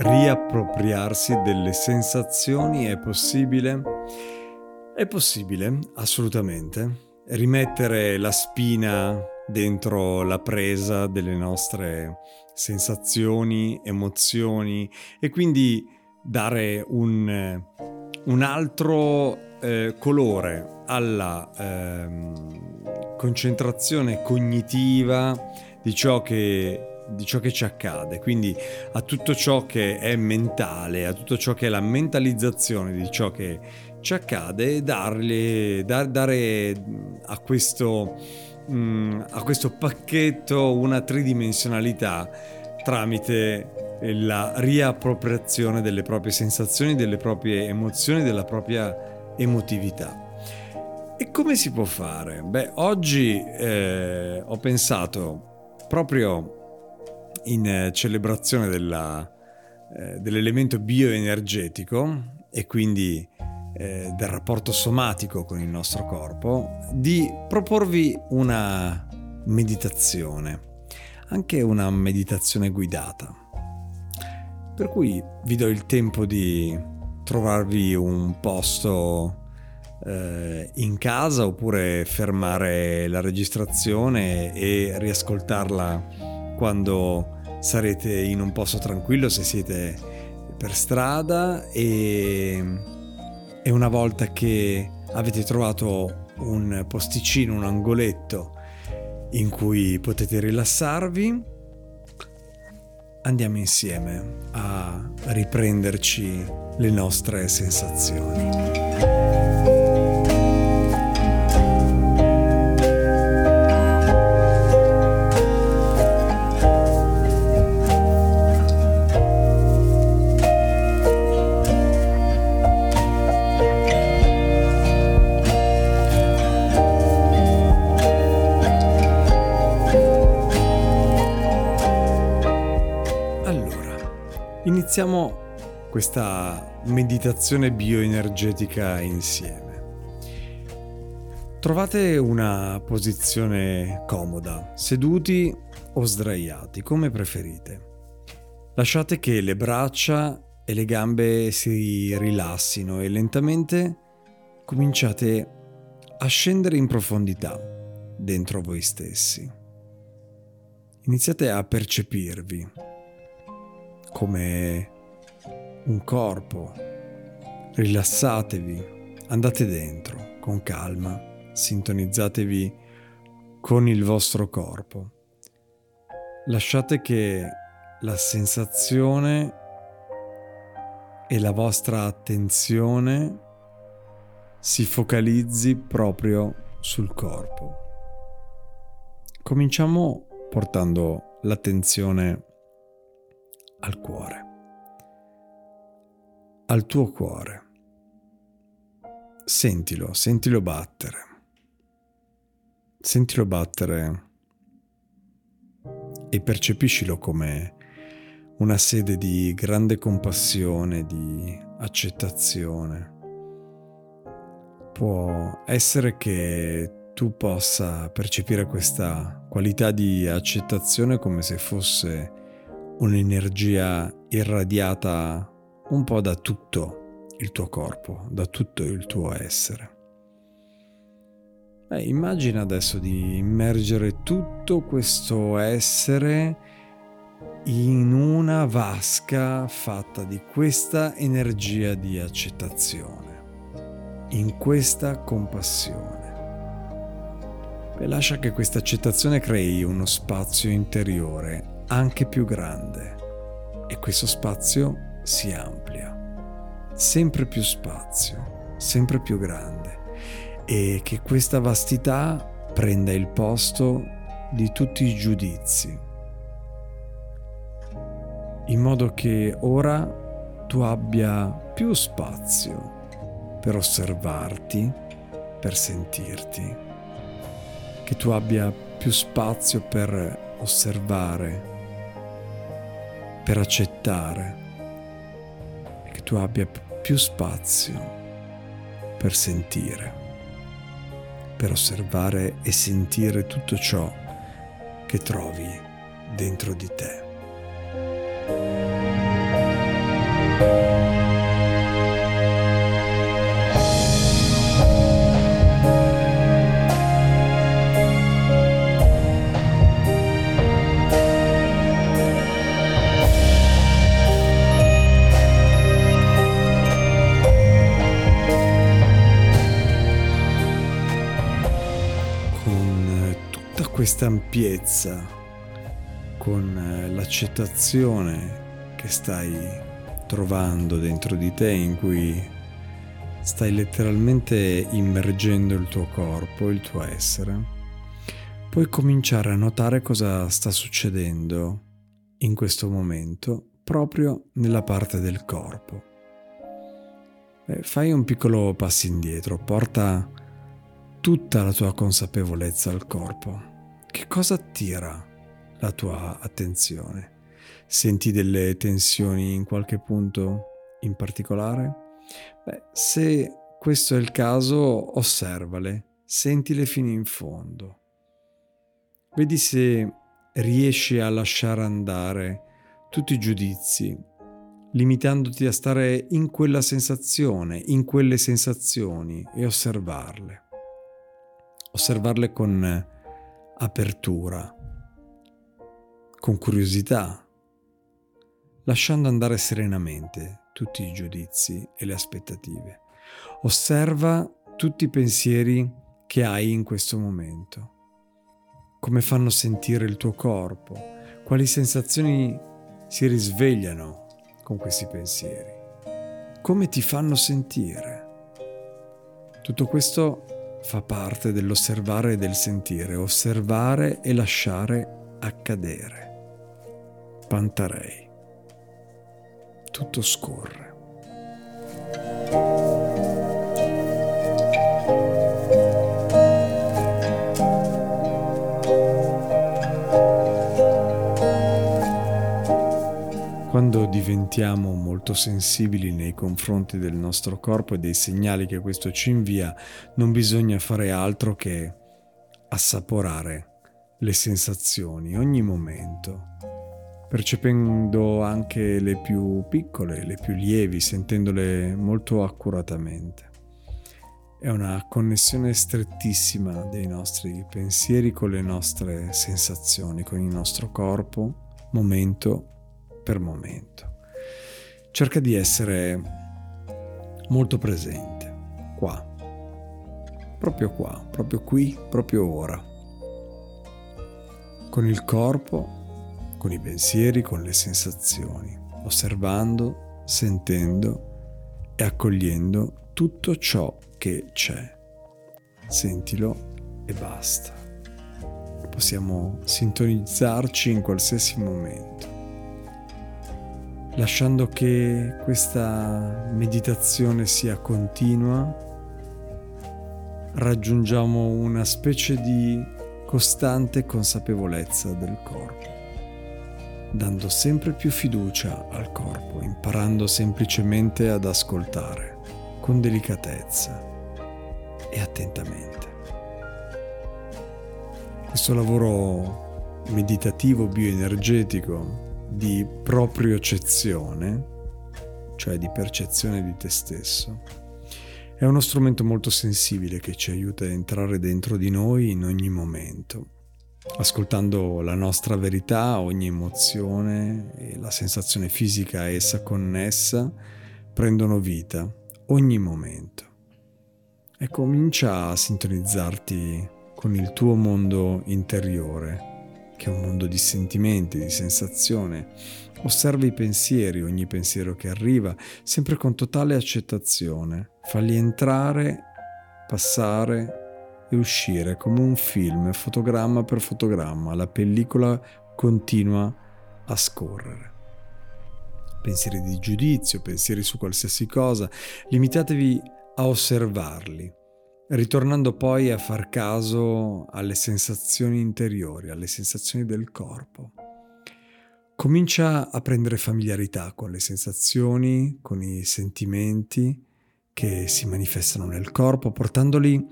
Riappropriarsi delle sensazioni è possibile? È possibile, assolutamente. Rimettere la spina dentro la presa delle nostre sensazioni, emozioni e quindi dare un altro colore alla concentrazione cognitiva di ciò che ci accade, quindi a tutto ciò che è mentale, a tutto ciò che è la mentalizzazione di ciò che ci accade, dare a questo pacchetto una tridimensionalità tramite la riappropriazione delle proprie sensazioni, delle proprie emozioni, della propria emotività. E come si può fare? Beh, oggi ho pensato proprio in celebrazione dell'elemento bioenergetico e quindi del rapporto somatico con il nostro corpo, di proporvi una meditazione, anche una meditazione guidata. Per cui vi do il tempo di trovarvi un posto in casa oppure fermare la registrazione e riascoltarla quando sarete in un posto tranquillo, se siete per strada, e una volta che avete trovato un posticino, un angoletto in cui potete rilassarvi, andiamo insieme a riprenderci le nostre sensazioni. Iniziamo questa meditazione bioenergetica insieme. Trovate una posizione comoda, seduti o sdraiati, come preferite. Lasciate che le braccia e le gambe si rilassino e lentamente cominciate a scendere in profondità dentro voi stessi. Iniziate a percepirvi come un corpo. Rilassatevi, andate dentro con calma, sintonizzatevi con il vostro corpo. Lasciate che la sensazione e la vostra attenzione si focalizzi proprio sul corpo. Cominciamo portando l'attenzione al cuore, al tuo cuore. Sentilo battere. Sentilo battere e percepiscilo come una sede di grande compassione, di accettazione. Può essere che tu possa percepire questa qualità di accettazione come se fosse un'energia irradiata un po' da tutto il tuo corpo, da tutto il tuo essere. Immagina adesso di immergere tutto questo essere in una vasca fatta di questa energia di accettazione, in questa compassione. E lascia che questa accettazione crei uno spazio interiore anche più grande, e questo spazio si amplia, sempre più spazio, sempre più grande, e che questa vastità prenda il posto di tutti i giudizi, in modo che ora tu abbia più spazio per osservarti, per sentirti, che tu abbia più spazio per osservare, per accettare, che tu abbia più spazio per sentire, per osservare e sentire tutto ciò che trovi dentro di te. Questa ampiezza, con l'accettazione che stai trovando dentro di te, in cui stai letteralmente immergendo il tuo corpo, il tuo essere, puoi cominciare a notare cosa sta succedendo in questo momento proprio nella parte del corpo. Fai un piccolo passo indietro, porta tutta la tua consapevolezza al corpo. Che cosa attira la tua attenzione? Senti delle tensioni in qualche punto in particolare? Se questo è il caso, osservale, sentile fino in fondo. Vedi se riesci a lasciare andare tutti i giudizi, limitandoti a stare in quella sensazione, in quelle sensazioni, e osservarle. Osservarle con apertura, con curiosità, lasciando andare serenamente tutti i giudizi e le aspettative. Osserva tutti i pensieri che hai in questo momento, come fanno sentire il tuo corpo, quali sensazioni si risvegliano con questi pensieri, come ti fanno sentire. Tutto questo fa parte dell'osservare e del sentire, osservare e lasciare accadere. Pantarei. Tutto scorre. Quando diventiamo molto sensibili nei confronti del nostro corpo e dei segnali che questo ci invia, non bisogna fare altro che assaporare le sensazioni ogni momento, percependo anche le più piccole, le più lievi, sentendole molto accuratamente. È una connessione strettissima dei nostri pensieri con le nostre sensazioni, con il nostro corpo, momento per momento. Cerca di essere molto presente, qua, proprio qui, proprio ora, con il corpo, con i pensieri, con le sensazioni, osservando, sentendo e accogliendo tutto ciò che c'è. Sentilo e basta. Possiamo sintonizzarci in qualsiasi momento, lasciando che questa meditazione sia continua. Raggiungiamo una specie di costante consapevolezza del corpo, dando sempre più fiducia al corpo, imparando semplicemente ad ascoltare con delicatezza e attentamente. Questo lavoro meditativo bioenergetico di propriocezione, cioè di percezione di te stesso, È uno strumento molto sensibile che ci aiuta a entrare dentro di noi in ogni momento, ascoltando la nostra verità, ogni emozione e la sensazione fisica a essa connessa prendono vita ogni momento. E comincia a sintonizzarti con il tuo mondo interiore, che è un mondo di sentimenti, di sensazione. Osserva i pensieri, ogni pensiero che arriva, sempre con totale accettazione. Falli entrare, passare e uscire come un film, fotogramma per fotogramma, la pellicola continua a scorrere. Pensieri di giudizio, pensieri su qualsiasi cosa, limitatevi a osservarli, ritornando poi a far caso alle sensazioni interiori, alle sensazioni del corpo. Comincia a prendere familiarità con le sensazioni, con i sentimenti che si manifestano nel corpo, portandoli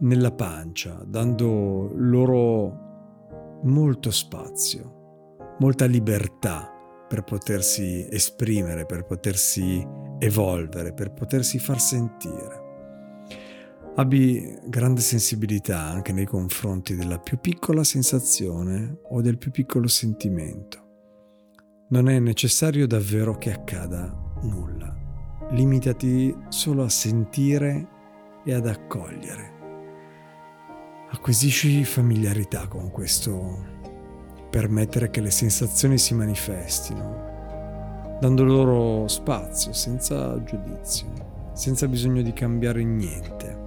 nella pancia, dando loro molto spazio, molta libertà per potersi esprimere, per potersi evolvere, per potersi far sentire. Abbi grande sensibilità anche nei confronti della più piccola sensazione o del più piccolo sentimento. Non è necessario davvero che accada nulla. Limitati solo a sentire e ad accogliere. Acquisisci familiarità con questo, permettere che le sensazioni si manifestino, dando loro spazio, senza giudizio, senza bisogno di cambiare niente.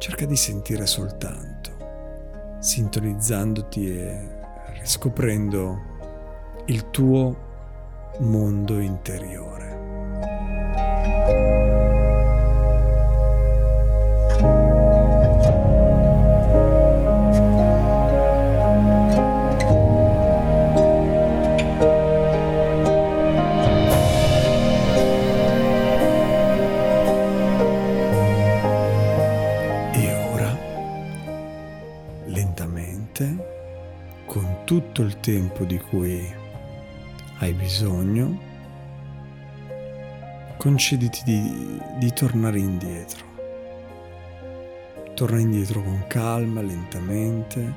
Cerca di sentire soltanto, sintonizzandoti e riscoprendo il tuo mondo interiore. Con tutto il tempo di cui hai bisogno, concediti di tornare indietro. Torna indietro con calma, lentamente,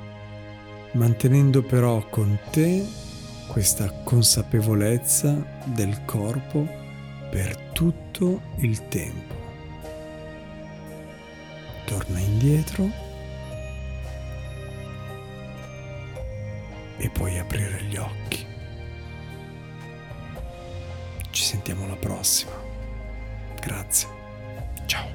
mantenendo però con te questa consapevolezza del corpo per tutto il tempo. Torna indietro e puoi aprire gli occhi. Ci sentiamo alla prossima. Grazie. Ciao.